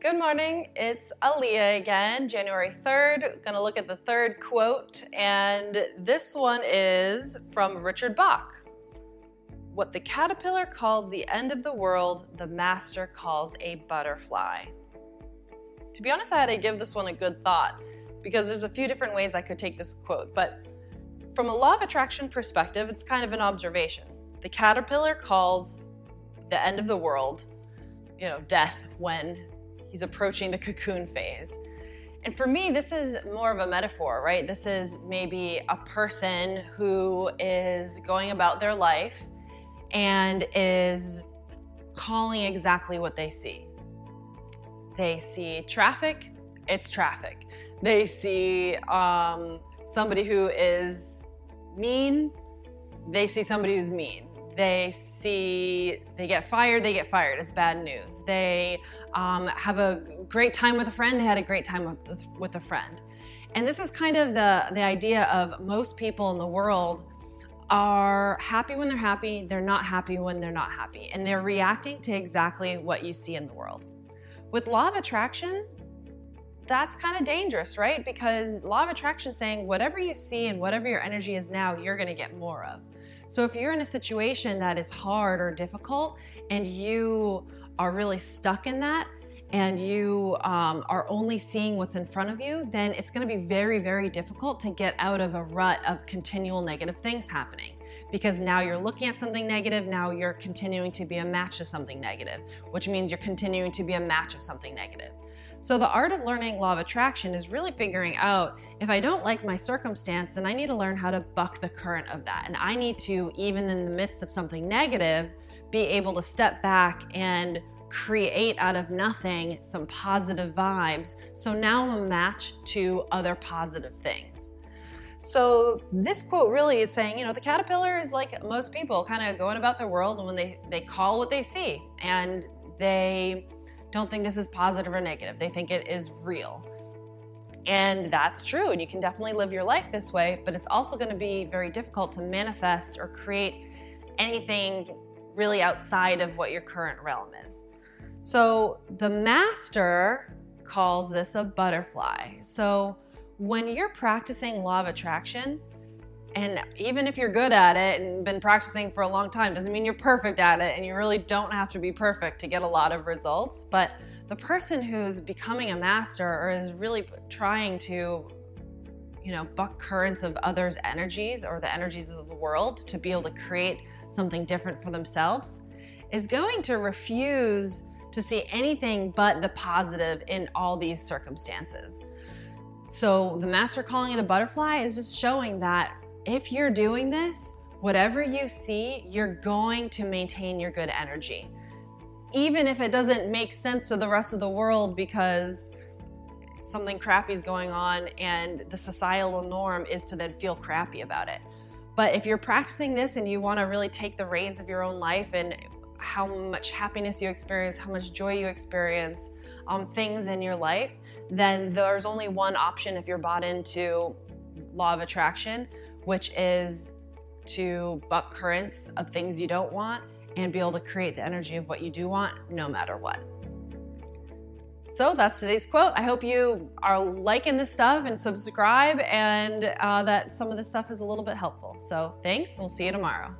Good morning, it's Aaliyah again, January 3rd. Gonna look at the third quote, and this one is from Richard Bach. What the caterpillar calls the end of the world, the master calls a butterfly. To be honest, I had to give this one a good thought because there's a few different ways I could take this quote, but from a law of attraction perspective, it's kind of an observation. The caterpillar calls the end of the world, death, when he's approaching the cocoon phase. And for me, this is more of a metaphor, right? This is maybe a person who is going about their life and is calling exactly what they see. They see traffic, it's traffic. They see somebody who is mean, they see somebody who's mean. They get fired, it's bad news. They have a great time with a friend, they had a great time with a friend. And this is kind of the idea of most people in the world are happy when they're happy, they're not happy when they're not happy, and they're reacting to exactly what you see in the world. With law of attraction, that's kind of dangerous, right? Because law of attraction is saying whatever you see and whatever your energy is now, you're gonna get more of. So if you're in a situation that is hard or difficult and you are really stuck in that and you are only seeing what's in front of you, then it's going to be very, very difficult to get out of a rut of continual negative things happening, because now you're looking at something negative, now you're continuing to be a match of something negative, which means you're continuing to be a match of something negative. So the art of learning law of attraction is really figuring out, if I don't like my circumstance, then I need to learn how to buck the current of that. And I need to, even in the midst of something negative, be able to step back and create out of nothing some positive vibes. So now I'm a match to other positive things. So this quote really is saying, the caterpillar is like most people, kind of going about their world, and when they call what they see, and they don't think this is positive or negative. They think it is real. And that's true, and you can definitely live your life this way, but it's also going to be very difficult to manifest or create anything really outside of what your current realm is. So the master calls this a butterfly. So when you're practicing law of attraction, and even if you're good at it and been practicing for a long time, doesn't mean you're perfect at it, and you really don't have to be perfect to get a lot of results. But the person who's becoming a master or is really trying to, buck currents of others' energies or the energies of the world to be able to create something different for themselves is going to refuse to see anything but the positive in all these circumstances. So the master calling it a butterfly is just showing that if you're doing this, whatever you see, you're going to maintain your good energy. Even if it doesn't make sense to the rest of the world because something crappy is going on and the societal norm is to then feel crappy about it. But if you're practicing this and you want to really take the reins of your own life and how much happiness you experience, how much joy you experience, things in your life, then there's only one option if you're bought into law of attraction, which is to buck currents of things you don't want and be able to create the energy of what you do want no matter what. So that's today's quote. I hope you are liking this stuff and subscribe, and that some of this stuff is a little bit helpful. So thanks. We'll see you tomorrow.